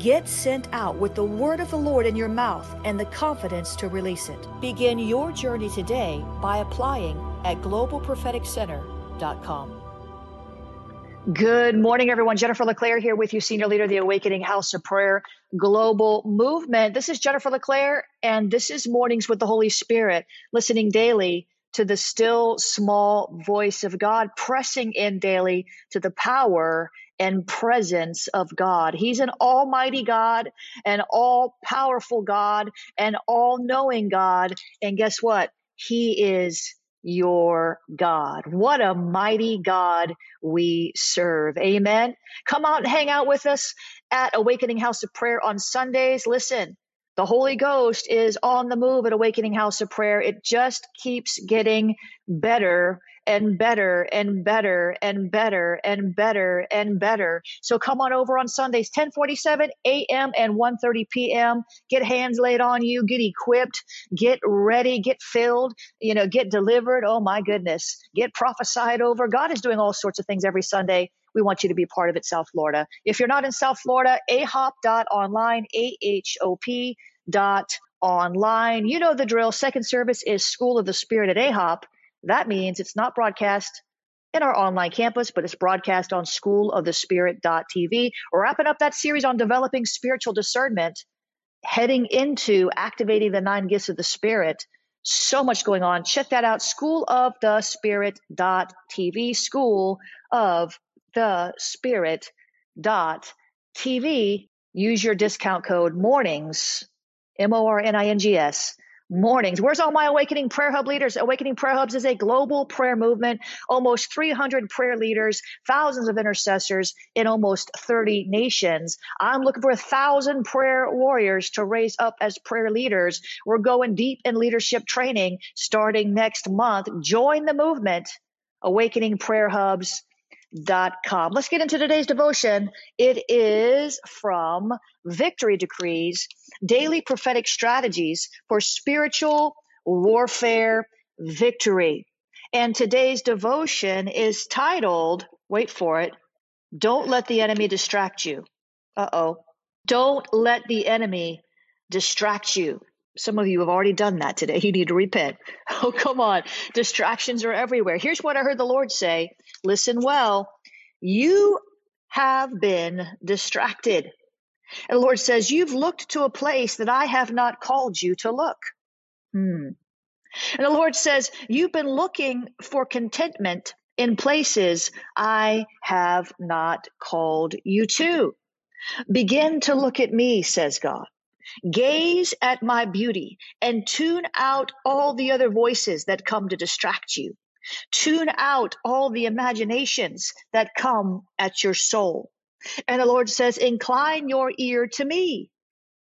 Get sent out with the word of the Lord in your mouth and the confidence to release it. Begin your journey today by applying at GlobalPropheticCenter.com. Good morning, everyone. Jennifer LeClaire here with you, Senior Leader of the Awakening House of Prayer Global Movement. This is Jennifer LeClaire, and this is Mornings with the Holy Spirit, listening daily to the still, small voice of God, pressing in daily to the power and presence of God. He's an almighty God, an all-powerful God, an all-knowing God. And guess what? He is your God. What a mighty God we serve. Amen. Come out and hang out with us at Awakening House of Prayer on Sundays. Listen, the Holy Ghost is on the move at Awakening House of Prayer. It just keeps getting better and better and better and better and better and better. So come on over on Sundays, 10:47 a.m. and 1:30 p.m. Get hands laid on you, get equipped, get ready, get filled, get delivered. Oh my goodness, get prophesied over. God is doing all sorts of things every Sunday. We want you to be part of it, South Florida. If you're not in South Florida, ahop.online, ahop.online. You know the drill. Second service is School of the Spirit at AHOP. That means it's not broadcast in our online campus, but it's broadcast on schoolofthespirit.tv. Wrapping up that series on developing spiritual discernment, heading into activating the 9 gifts of the Spirit. So much going on. Check that out, schoolofthespirit.tv, schoolofthespirit.tv. Use your discount code MORNINGS, MORNINGS, Mornings. Where's all my Awakening Prayer Hub leaders? Awakening Prayer Hubs is a global prayer movement, almost 300 prayer leaders, thousands of intercessors in almost 30 nations. I'm looking for 1,000 prayer warriors to raise up as prayer leaders. We're going deep in leadership training starting next month. Join the movement, awakeningprayerhubs.com. Let's get into today's devotion. It is from Victory Decrees, Daily Prophetic Strategies for Spiritual Warfare Victory. And today's devotion is titled, wait for it, Don't Let the Enemy Distract You. Don't let the enemy distract you. Some of you have already done that today. You need to repent. Oh, come on. Distractions are everywhere. Here's what I heard the Lord say. Listen well. You have been distracted. And the Lord says, you've looked to a place that I have not called you to look. And the Lord says, you've been looking for contentment in places I have not called you to. Begin to look at me, says God. Gaze at my beauty and tune out all the other voices that come to distract you. Tune out all the imaginations that come at your soul. And the Lord says, incline your ear to me,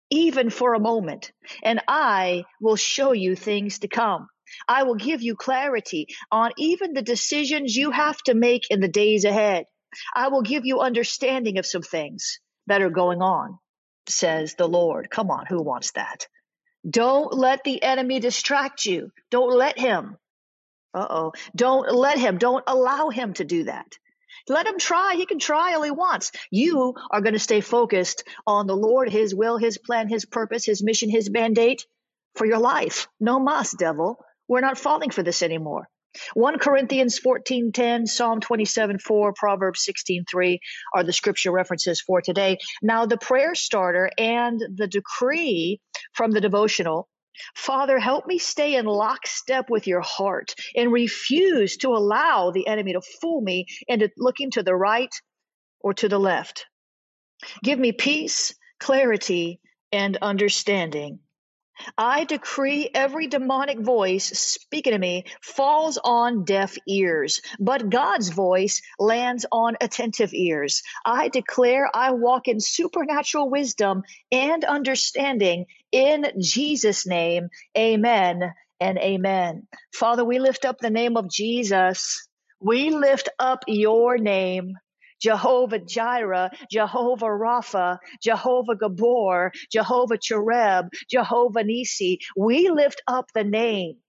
even for a moment, and I will show you things to come. I will give you clarity on even the decisions you have to make in the days ahead. I will give you understanding of some things that are going on. says the Lord. Come on, who wants that? Don't let the enemy distract you. Don't let him. Don't let him. Don't allow him to do that. Let him try. He can try all he wants. You are going to stay focused on the Lord, his will, his plan, his purpose, his mission, his mandate for your life. No mas, devil. We're not falling for this anymore. 1 Corinthians 14:10, Psalm 27:4, Proverbs 16:3 are the scripture references for today. Now the prayer starter and the decree from the devotional. Father, help me stay in lockstep with your heart and refuse to allow the enemy to fool me into looking to the right or to the left. Give me peace, clarity, and understanding. I decree every demonic voice speaking to me falls on deaf ears, but God's voice lands on attentive ears. I declare I walk in supernatural wisdom and understanding in Jesus' name. Amen and amen. Father, we lift up the name of Jesus. We lift up your name. Jehovah Jireh, Jehovah Rapha, Jehovah Gabor, Jehovah Chereb, Jehovah Nissi. We lift up the name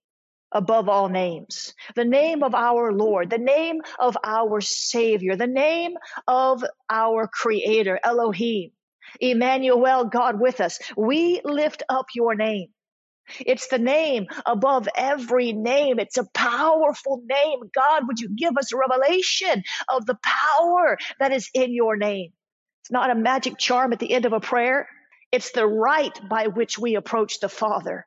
above all names, the name of our Lord, the name of our Savior, the name of our Creator, Elohim, Emmanuel, God with us. We lift up your name. It's the name above every name. It's a powerful name. God, would you give us revelation of the power that is in your name? It's not a magic charm at the end of a prayer. It's the right by which we approach the Father.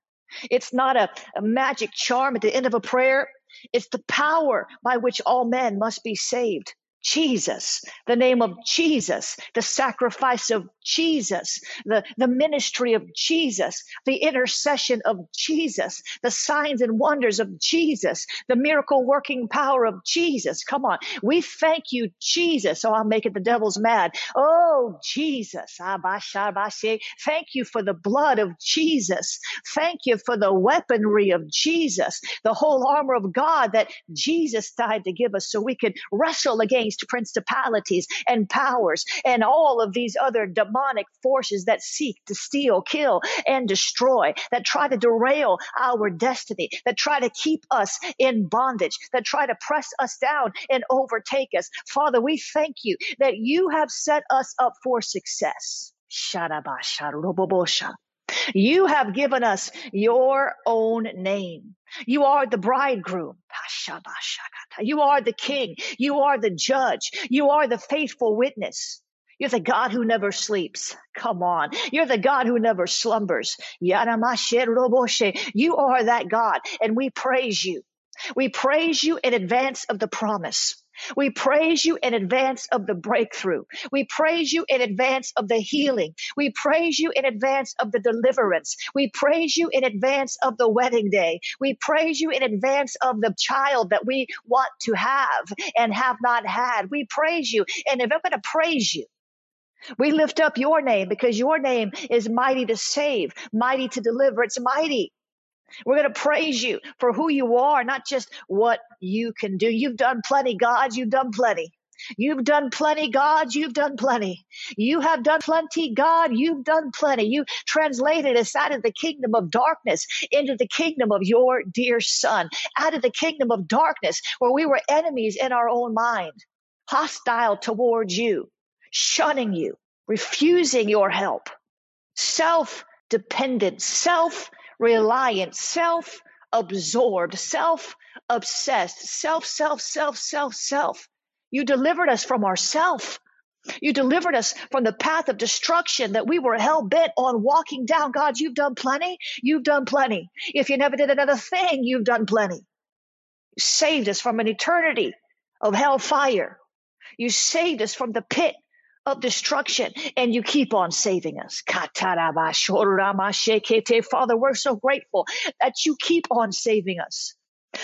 It's not a magic charm at the end of a prayer. It's the power by which all men must be saved. Jesus, the name of Jesus, the sacrifice of Jesus, the ministry of Jesus, the intercession of Jesus, the signs and wonders of Jesus, the miracle working power of Jesus. Come on. We thank you, Jesus. Oh, I'm making the devils mad. Oh, Jesus. Thank you for the blood of Jesus. Thank you for the weaponry of Jesus, the whole armor of God that Jesus died to give us so we could wrestle against principalities and powers and all of these other demonic forces that seek to steal, kill, and destroy, that try to derail our destiny, that try to keep us in bondage, that try to press us down and overtake us. Father, we thank you that you have set us up for success. You have given us your own name. You are the bridegroom. You are the king. You are the judge. You are the faithful witness. You're the God who never sleeps. Come on. You're the God who never slumbers. You are that God, and we praise you. We praise you in advance of the promise. We praise you in advance of the breakthrough. We praise you in advance of the healing. We praise you in advance of the deliverance. We praise you in advance of the wedding day. We praise you in advance of the child that we want to have and have not had. We praise you. And if I'm going to praise you, we lift up your name, because your name is mighty to save, mighty to deliver. It's mighty. We're going to praise you for who you are, not just what you can do. You've done plenty, God. You've done plenty. You've done plenty, God. You've done plenty. You have done plenty, God. You've done plenty. You translated us out of the kingdom of darkness into the kingdom of your dear Son, out of the kingdom of darkness where we were enemies in our own mind, hostile towards you, shunning you, refusing your help, self-dependent, self-reliant, self-absorbed, self-obsessed, self. You delivered us from ourself. You delivered us from the path of destruction that we were hell-bent on walking down. God, you've done plenty. You've done plenty. If you never did another thing, you've done plenty. You saved us from an eternity of hellfire. You saved us from the pit of destruction, and you keep on saving us. Father, we're so grateful that you keep on saving us.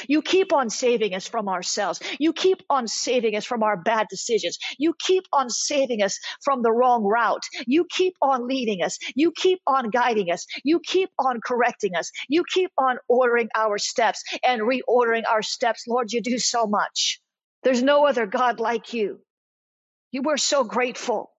You keep on saving us from ourselves. You keep on saving us from our bad decisions. You keep on saving us from the wrong route. You keep on leading us. You keep on guiding us. You keep on correcting us. You keep on ordering our steps and reordering our steps. Lord, you do so much. There's no other God like you. You were so grateful.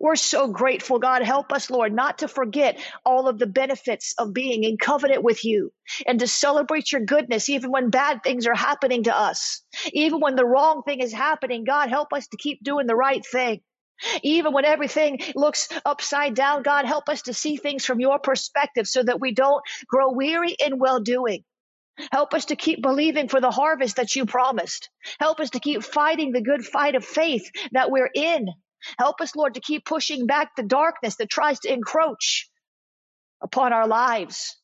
We're so grateful. God, help us, Lord, not to forget all of the benefits of being in covenant with you and to celebrate your goodness, even when bad things are happening to us, even when the wrong thing is happening. God, help us to keep doing the right thing. Even when everything looks upside down, God, help us to see things from your perspective so that we don't grow weary in well-doing. Help us to keep believing for the harvest that you promised. Help us to keep fighting the good fight of faith that we're in. Help us, Lord, to keep pushing back the darkness that tries to encroach upon our lives.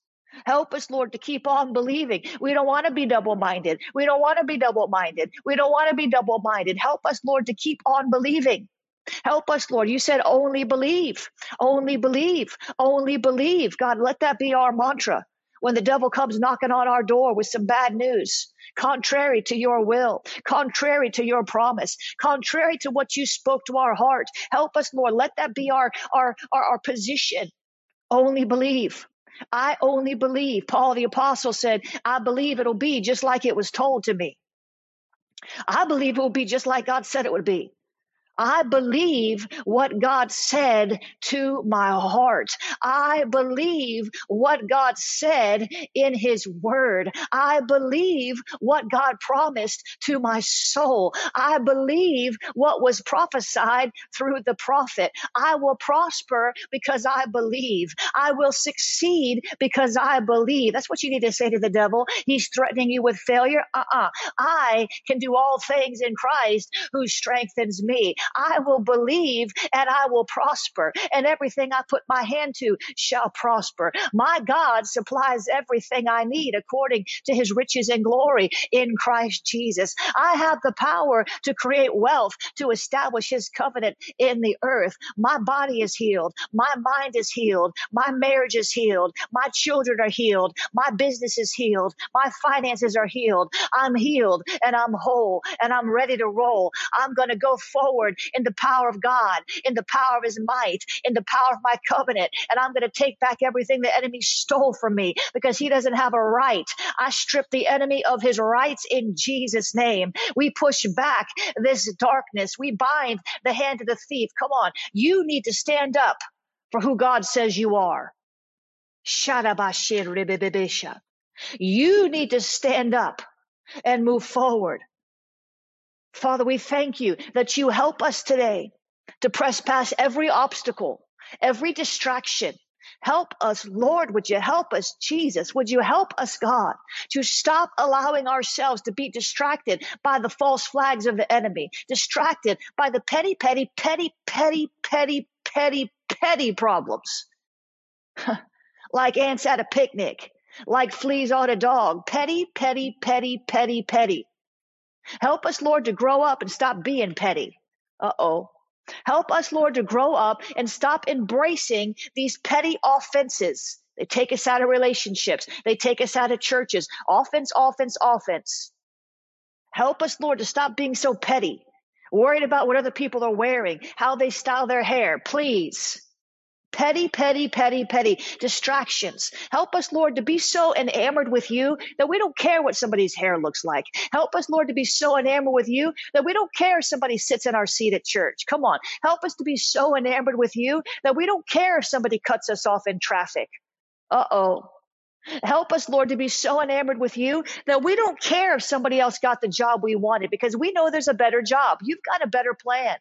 Help us, Lord, to keep on believing. We don't want to be double-minded. We don't want to be double-minded. We don't want to be double-minded. Help us, Lord, to keep on believing. Help us, Lord. You said only believe, only believe, only believe. God, let that be our mantra. When the devil comes knocking on our door with some bad news, contrary to your will, contrary to your promise, contrary to what you spoke to our heart, help us, Lord. Let that be our position. Only believe. I only believe. Paul the Apostle said, I believe it'll be just like it was told to me. I believe it will be just like God said it would be. I believe what God said to my heart. I believe what God said in his word. I believe what God promised to my soul. I believe what was prophesied through the prophet. I will prosper because I believe. I will succeed because I believe. That's what you need to say to the devil. He's threatening you with failure. I can do all things in Christ who strengthens me. I will believe and I will prosper, and everything I put my hand to shall prosper. My God supplies everything I need according to his riches and glory in Christ Jesus. I have the power to create wealth, to establish his covenant in the earth. My body is healed. My mind is healed. My marriage is healed. My children are healed. My business is healed. My finances are healed. I'm healed and I'm whole and I'm ready to roll. I'm going to go forward in the power of God, in the power of his might, in the power of my covenant. And I'm going to take back everything the enemy stole from me because he doesn't have a right. I strip the enemy of his rights in Jesus' name. We push back this darkness. We bind the hand of the thief. Come on. You need to stand up for who God says you are. You need to stand up and move forward. Father, we thank you that you help us today to press past every obstacle, every distraction. Help us, Lord. Would you help us, Jesus? Would you help us, God, to stop allowing ourselves to be distracted by the false flags of the enemy, distracted by the petty problems, like ants at a picnic, like fleas on a dog, petty. Help us, Lord, to grow up and stop being petty. Help us, Lord, to grow up and stop embracing these petty offenses. They take us out of relationships. They take us out of churches. Offense. Help us, Lord, to stop being so petty, worried about what other people are wearing, how they style their hair. Please. Petty distractions. Help us, Lord, to be so enamored with you that we don't care what somebody's hair looks like. Help us, Lord, to be so enamored with you that we don't care if somebody sits in our seat at church. Come on. Help us to be so enamored with you that we don't care if somebody cuts us off in traffic. Help us, Lord, to be so enamored with you that we don't care if somebody else got the job we wanted because we know there's a better job. You've got a better plan.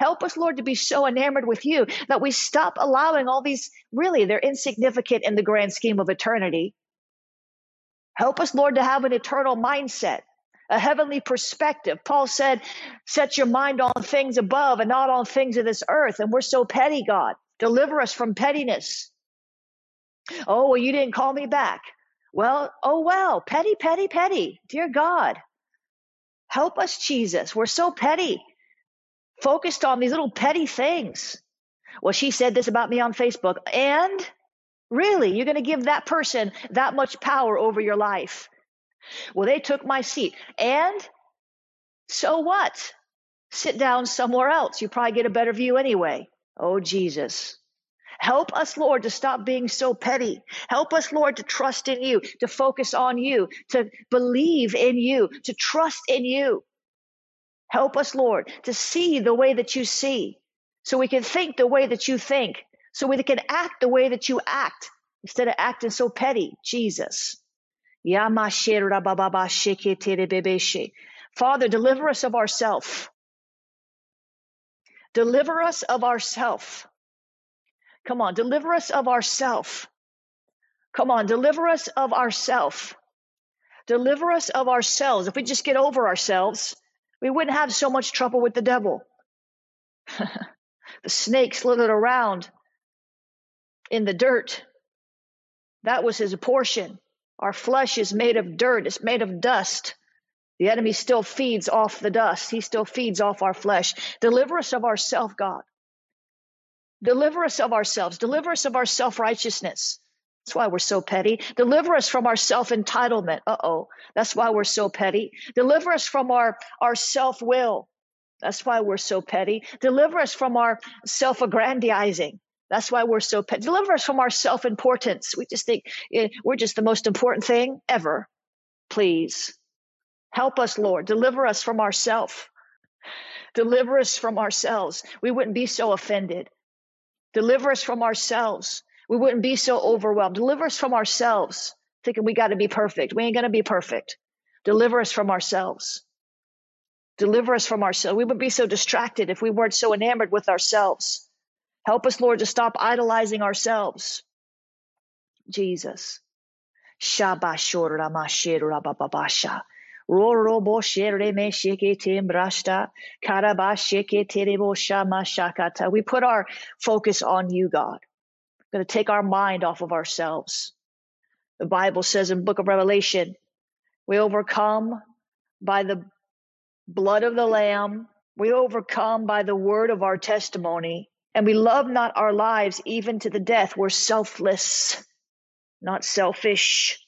Help us, Lord, to be so enamored with you that we stop allowing all these, really, they're insignificant in the grand scheme of eternity. Help us, Lord, to have an eternal mindset, a heavenly perspective. Paul said, set your mind on things above and not on things of this earth. And we're so petty, God. Deliver us from pettiness. Oh, well, you didn't call me back. Well, petty. Dear God, help us, Jesus. We're so petty. Focused on these little petty things. Well, she said this about me on Facebook. And really, you're going to give that person that much power over your life? Well, they took my seat. And so what? Sit down somewhere else. You probably get a better view anyway. Oh, Jesus. Help us, Lord, to stop being so petty. Help us, Lord, to trust in you, to focus on you, to believe in you, to trust in you. Help us, Lord, to see the way that you see. so we can think the way that you think, so we can act the way that you act instead of acting so petty. Jesus. Father, deliver us of ourself. Deliver us of ourself. Come on, deliver us of ourself. Come on, deliver us of ourself. Deliver us of ourselves. If we just get over ourselves, we wouldn't have so much trouble with the devil. The snake slithered around in the dirt. That was his portion. Our flesh is made of dirt. It's made of dust. The enemy still feeds off the dust. He still feeds off our flesh. Deliver us of ourselves, God. Deliver us of ourselves. Deliver us of our self-righteousness. That's why we're so petty. Deliver us from our self-entitlement. Uh-oh. That's why we're so petty. Deliver us from our self-will. That's why we're so petty. Deliver us from our self-aggrandizing. That's why we're so petty. Deliver us from our self-importance. We just think we're just the most important thing ever. Please. Help us, Lord. Deliver us from ourselves. Deliver us from ourselves. We wouldn't be so offended. Deliver us from ourselves. We wouldn't be so overwhelmed. Deliver us from ourselves, thinking we got to be perfect. We ain't going to be perfect. Deliver us from ourselves. Deliver us from ourselves. We would be so distracted if we weren't so enamored with ourselves. Help us, Lord, to stop idolizing ourselves. Jesus. Shabashoramashi we put our focus on you, God. We're going to take our mind off of ourselves. The Bible says in the book of Revelation, we overcome by the blood of the Lamb. We overcome by the word of our testimony. And we love not our lives even to the death. We're selfless, not selfish.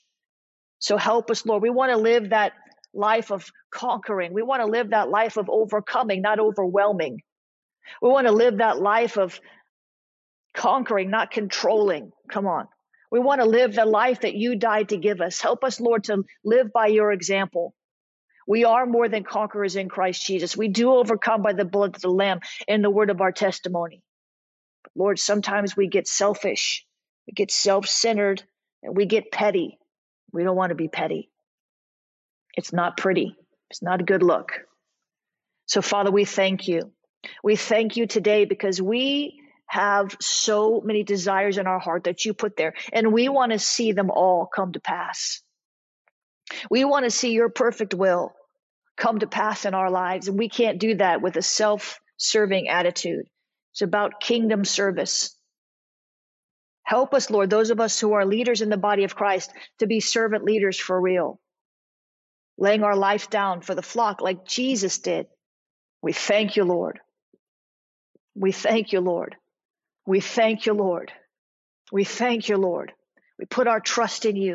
So help us, Lord. We want to live that life of conquering. We want to live that life of overcoming, not overwhelming. We want to live that life of conquering, not controlling. Come on. We want to live the life that you died to give us. Help us, Lord, to live by your example. We are more than conquerors in Christ Jesus. We do overcome by the blood of the Lamb and the word of our testimony. But Lord, sometimes we get selfish, we get self-centered, and we get petty. We don't want to be petty. It's not pretty. It's not a good look. So, Father, we thank you. We thank you today because we have so many desires in our heart that you put there, and we want to see them all come to pass. We want to see your perfect will come to pass in our lives, and we can't do that with a self-serving attitude. It's about kingdom service. Help us, Lord, those of us who are leaders in the body of Christ, to be servant leaders for real, laying our life down for the flock like Jesus did. We thank you, Lord. We thank you, Lord. We thank you, Lord. We thank you, Lord. We put our trust in you.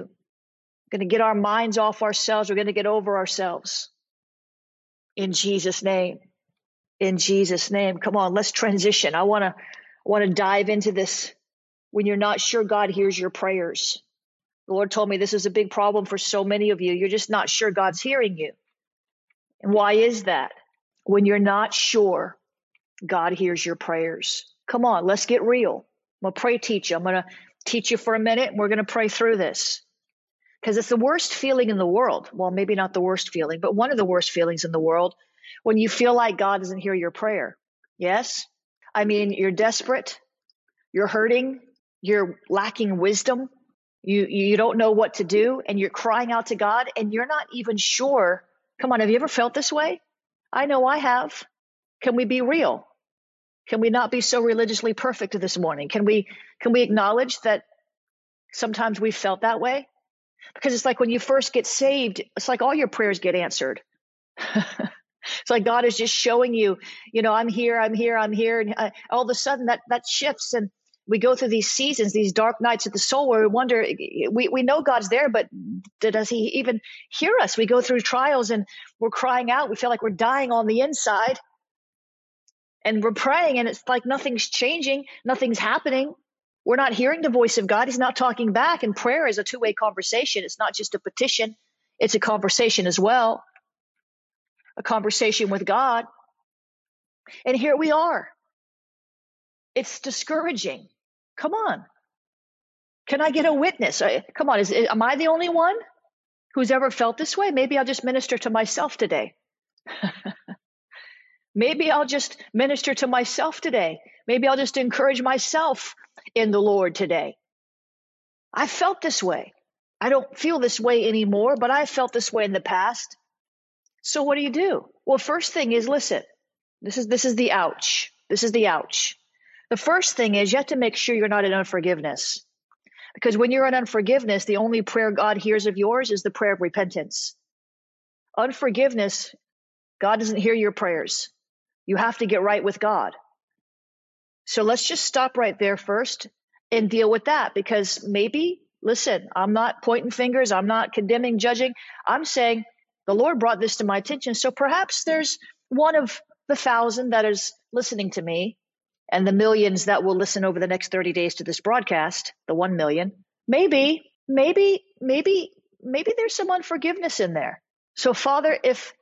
We're going to get our minds off ourselves. We're going to get over ourselves. In Jesus' name. In Jesus' name. Come on, let's transition. I want to dive into this. When you're not sure God hears your prayers. The Lord told me this is a big problem for so many of you. You're just not sure God's hearing you. And why is that? When you're not sure God hears your prayers. Come on, let's get real. I'm a pray teacher. I'm going to teach you for a minute, and we're going to pray through this. Because it's the worst feeling in the world. Well, maybe not the worst feeling, but one of the worst feelings in the world when you feel like God doesn't hear your prayer. Yes? I mean, you're desperate. You're hurting. You're lacking wisdom, you don't know what to do, and you're crying out to God, and you're not even sure. Come on, have you ever felt this way? I know I have. Can we be real? Can we not be so religiously perfect this morning? Can we acknowledge that sometimes we felt that way? Because it's like when you first get saved, it's like all your prayers get answered. It's like God is just showing you, I'm here. And all of a sudden that shifts, and we go through these seasons, these dark nights of the soul where we wonder, we know God's there, but does he even hear us? We go through trials and we're crying out. We feel like we're dying on the inside and we're praying and it's like nothing's changing. Nothing's happening. We're not hearing the voice of God. He's not talking back. And prayer is a two-way conversation. It's not just a petition. It's a conversation as well, a conversation with God. And here we are. It's discouraging. Come on. Can I get a witness? Come on. Am I the only one who's ever felt this way? Maybe I'll just minister to myself today. Maybe I'll just minister to myself today. Maybe I'll just encourage myself in the Lord today. I felt this way. I don't feel this way anymore, but I felt this way in the past. So what do you do? Well, first thing is, listen, this is the ouch. This is the ouch. The first thing is you have to make sure you're not in unforgiveness. Because when you're in unforgiveness, the only prayer God hears of yours is the prayer of repentance. Unforgiveness, God doesn't hear your prayers. You have to get right with God. So let's just stop right there first and deal with that, because maybe, listen, I'm not pointing fingers. I'm not condemning, judging. I'm saying the Lord brought this to my attention. So perhaps there's one of the 1,000 that is listening to me and the millions that will listen over the next 30 days to this broadcast, the 1 million. Maybe there's some unforgiveness in there. So Father, if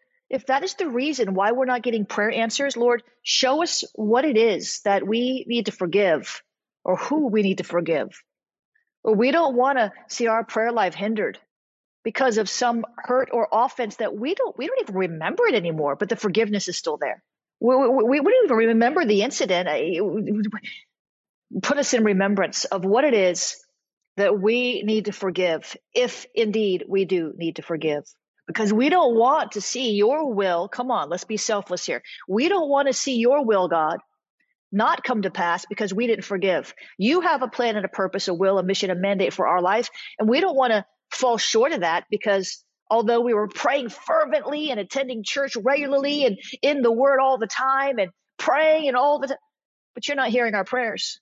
that is the reason why we're not getting prayer answers, Lord, show us what it is that we need to forgive or who we need to forgive. Or we don't want to see our prayer life hindered because of some hurt or offense that we don't even remember it anymore, but the forgiveness is still there. We don't even remember the incident. Put us in remembrance of what it is that we need to forgive, if indeed we do need to forgive. Because we don't want to see your will, come on, let's be selfless here. We don't want to see your will, God, not come to pass because we didn't forgive. You have a plan and a purpose, a will, a mission, a mandate for our life. And we don't want to fall short of that, because although we were praying fervently and attending church regularly and in the word all the time and praying and all the time, but you're not hearing our prayers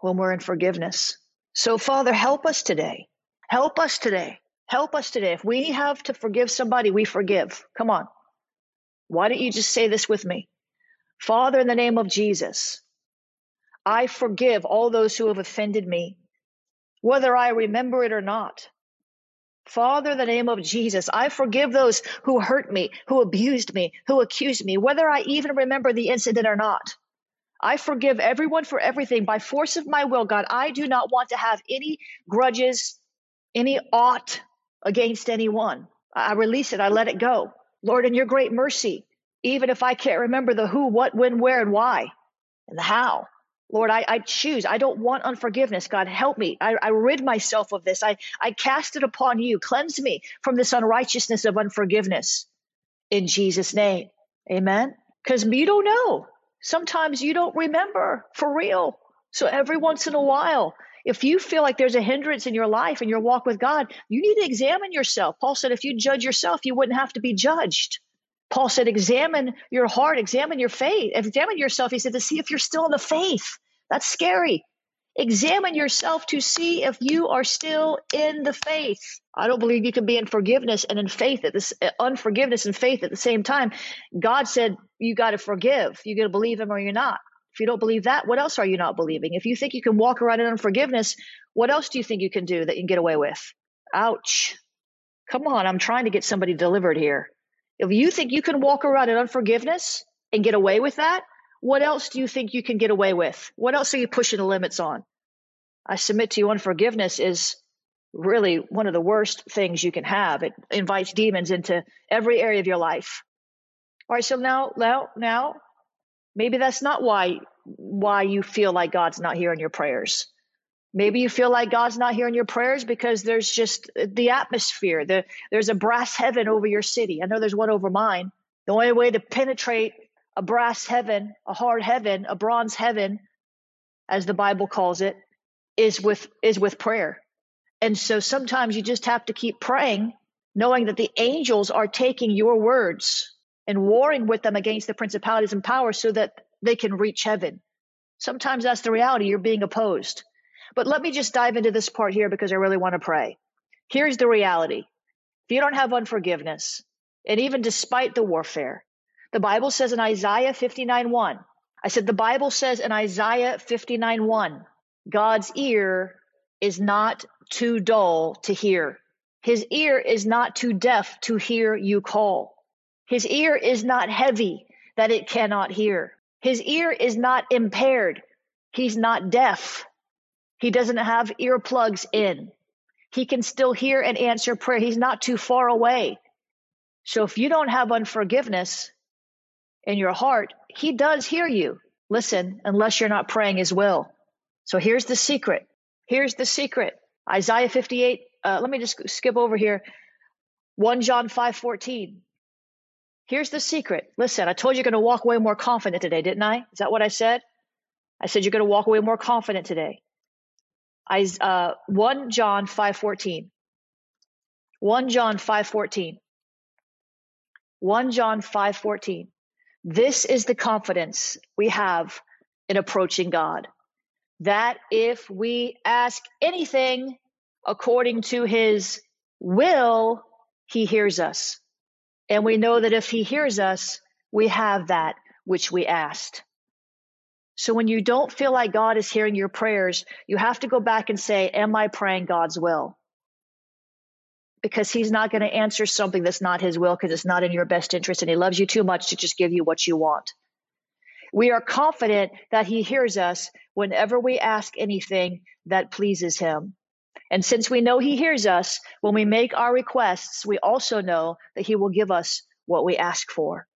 when we're in forgiveness. So Father, help us today. Help us today. Help us today. If we have to forgive somebody, we forgive. Come on. Why don't you just say this with me? Father, in the name of Jesus, I forgive all those who have offended me, whether I remember it or not. Father, in the name of Jesus, I forgive those who hurt me, who abused me, who accused me, whether I even remember the incident or not. I forgive everyone for everything by force of my will, God. I do not want to have any grudges, any aught against anyone. I release it. I let it go. Lord, in your great mercy, even if I can't remember the who, what, when, where, and why, and the how, Lord, I choose. I don't want unforgiveness. God, help me. I rid myself of this. I cast it upon you. Cleanse me from this unrighteousness of unforgiveness. In Jesus' name, amen. Because you don't know. Sometimes you don't remember for real. So every once in a while, if you feel like there's a hindrance in your life and your walk with God, you need to examine yourself. Paul said, if you judge yourself, you wouldn't have to be judged. Paul said, examine your heart, examine your faith, examine yourself. He said, to see if you're still in the faith. That's scary. Examine yourself to see if you are still in the faith. I don't believe you can be in forgiveness and in faith at this unforgiveness and faith at the same time. God said, you got to forgive. You got to believe him or you're not. If you don't believe that, what else are you not believing? If you think you can walk around in unforgiveness, what else do you think you can do that you can get away with? Ouch. Come on, I'm trying to get somebody delivered here. If you think you can walk around in unforgiveness and get away with that, what else do you think you can get away with? What else are you pushing the limits on? I submit to you, unforgiveness is really one of the worst things you can have. It invites demons into every area of your life. All right, so now. Maybe that's not why you feel like God's not hearing your prayers. Maybe you feel like God's not hearing your prayers because there's just the atmosphere. There's a brass heaven over your city. I know there's one over mine. The only way to penetrate a brass heaven, a hard heaven, a bronze heaven, as the Bible calls it, is with prayer. And so sometimes you just have to keep praying, knowing that the angels are taking your words and warring with them against the principalities and powers so that they can reach heaven. Sometimes that's the reality. You're being opposed. But let me just dive into this part here because I really want to pray. Here's the reality. If you don't have unforgiveness, and even despite the warfare, the Bible says in Isaiah 59:1, I said the Bible says in Isaiah 59:1, God's ear is not too dull to hear. His ear is not too deaf to hear you call. His ear is not heavy that it cannot hear. His ear is not impaired He's not deaf. He doesn't have earplugs in. He can still hear and answer prayer. He's not too far away. So if you don't have unforgiveness in your heart, he does hear you. Listen, unless you're not praying his will. So here's the secret. Here's the secret. Isaiah 58. Let me just skip over here. 1 John 5:14. Here's the secret. Listen, I told you you're going to walk away more confident today, didn't I? Is that what I said? I said you're going to walk away more confident today. 1 John 5:14. 1 John 5:14. 1 John 5:14. This is the confidence we have in approaching God, that if we ask anything according to his will, he hears us. And we know that if he hears us, we have that which we asked. So when you don't feel like God is hearing your prayers, you have to go back and say, am I praying God's will? Because he's not going to answer something that's not his will, because it's not in your best interest, and he loves you too much to just give you what you want. We are confident that he hears us whenever we ask anything that pleases him. And since we know he hears us, when we make our requests, we also know that he will give us what we ask for.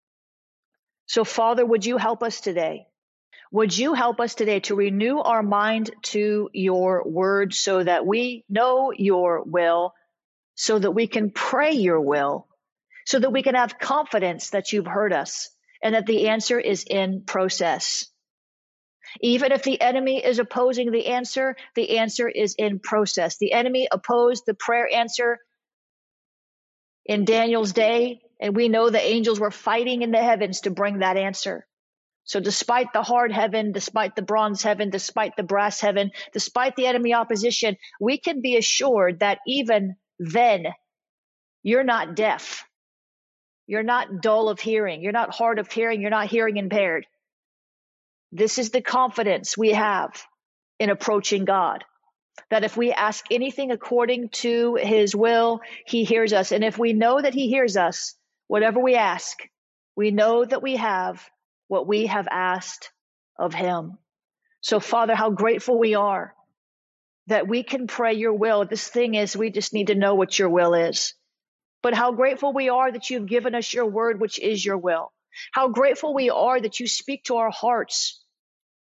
So, Father, would you help us today? Would you help us today to renew our mind to your word so that we know your will, so that we can pray your will, so that we can have confidence that you've heard us and that the answer is in process. Even if the enemy is opposing the answer is in process. The enemy opposed the prayer answer in Daniel's day, and we know the angels were fighting in the heavens to bring that answer. So despite the hard heaven, despite the bronze heaven, despite the brass heaven, despite the enemy opposition, we can be assured that even then you're not deaf. You're not dull of hearing. You're not hard of hearing. You're not hearing impaired. This is the confidence we have in approaching God, that if we ask anything according to his will, he hears us. And if we know that he hears us, whatever we ask, we know that we have what we have asked of him. So, Father, how grateful we are that we can pray your will. This thing is, we just need to know what your will is. But how grateful we are that you've given us your word, which is your will. How grateful we are that you speak to our hearts,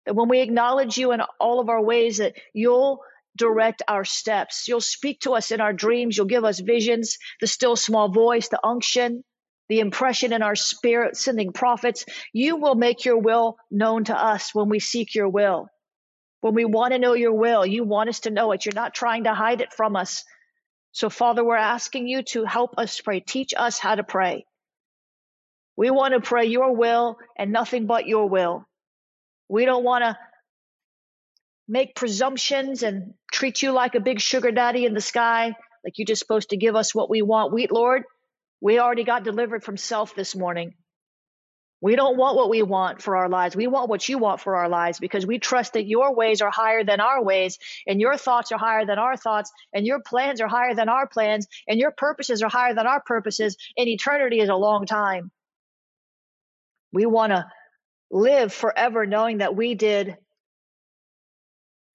that when we acknowledge you in all of our ways, that you'll direct our steps. You'll speak to us in our dreams. You'll give us visions, the still small voice, the unction, the impression in our spirit, sending prophets. You will make your will known to us when we seek your will. When we want to know your will, you want us to know it. You're not trying to hide it from us. So, Father, we're asking you to help us pray. Teach us how to pray. We want to pray your will and nothing but your will. We don't want to make presumptions and treat you like a big sugar daddy in the sky, like you're just supposed to give us what we want. Lord, we already got delivered from self this morning. We don't want what we want for our lives. We want what you want for our lives, because we trust that your ways are higher than our ways, and your thoughts are higher than our thoughts, and your plans are higher than our plans, and your purposes are higher than our purposes, and eternity is a long time. We want to live forever knowing that we did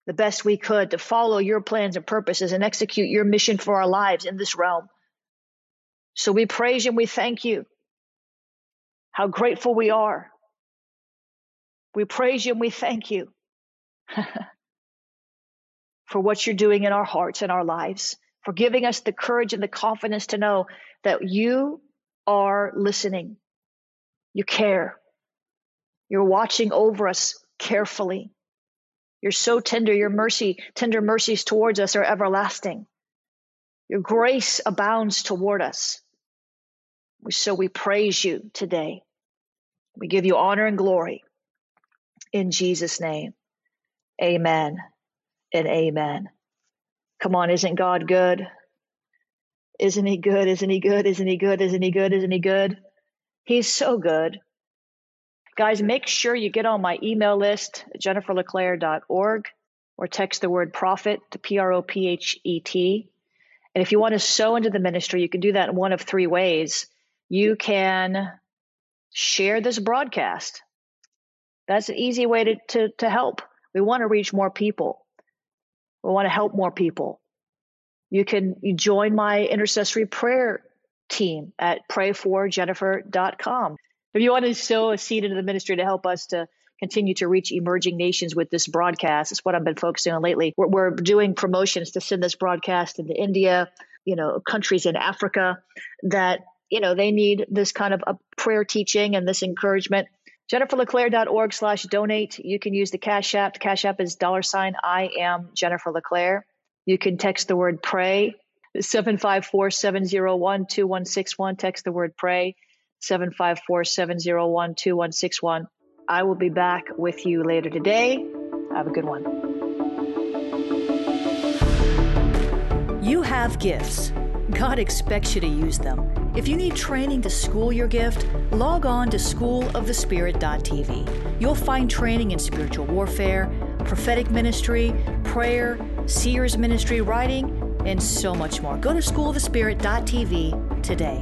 the best we could to follow your plans and purposes and execute your mission for our lives in this realm. So we praise you and we thank you. How grateful we are. We praise you and we thank you for what you're doing in our hearts and our lives, for giving us the courage and the confidence to know that you are listening. You care. You're watching over us carefully. You're so tender. Your tender mercies towards us are everlasting. Your grace abounds toward us. So we praise you today. We give you honor and glory. In Jesus' name, amen and amen. Come on, isn't God good? Isn't he good? Isn't he good? Isn't he good? Isn't he good? Isn't he good? He's so good. Guys, make sure you get on my email list, jenniferleclaire.org, or text the word prophet to PROPHET. And if you want to sow into the ministry, you can do that in one of three ways. You can share this broadcast. That's an easy way to help. We want to reach more people. We want to help more people. You join my intercessory prayer team at prayforjennifer.com. If you want to sow a seed into the ministry to help us to continue to reach emerging nations with this broadcast, it's what I've been focusing on lately. We're doing promotions to send this broadcast into India, countries in Africa that, they need this kind of a prayer teaching and this encouragement. JenniferLeClaire.org/donate. You can use the Cash App. The Cash App is $ I am Jennifer LeClaire. You can text the word pray, 754-701-2161. Text the word pray, 754-701-2161. I will be back with you later today. Have a good one. You have gifts. God expects you to use them. If you need training to school your gift, log on to schoolofthespirit.tv. You'll find training in spiritual warfare, prophetic ministry, prayer, seers ministry, writing, and so much more. Go to schoolofthespirit.tv today.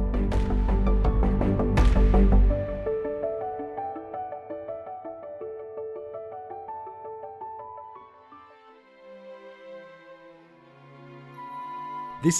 This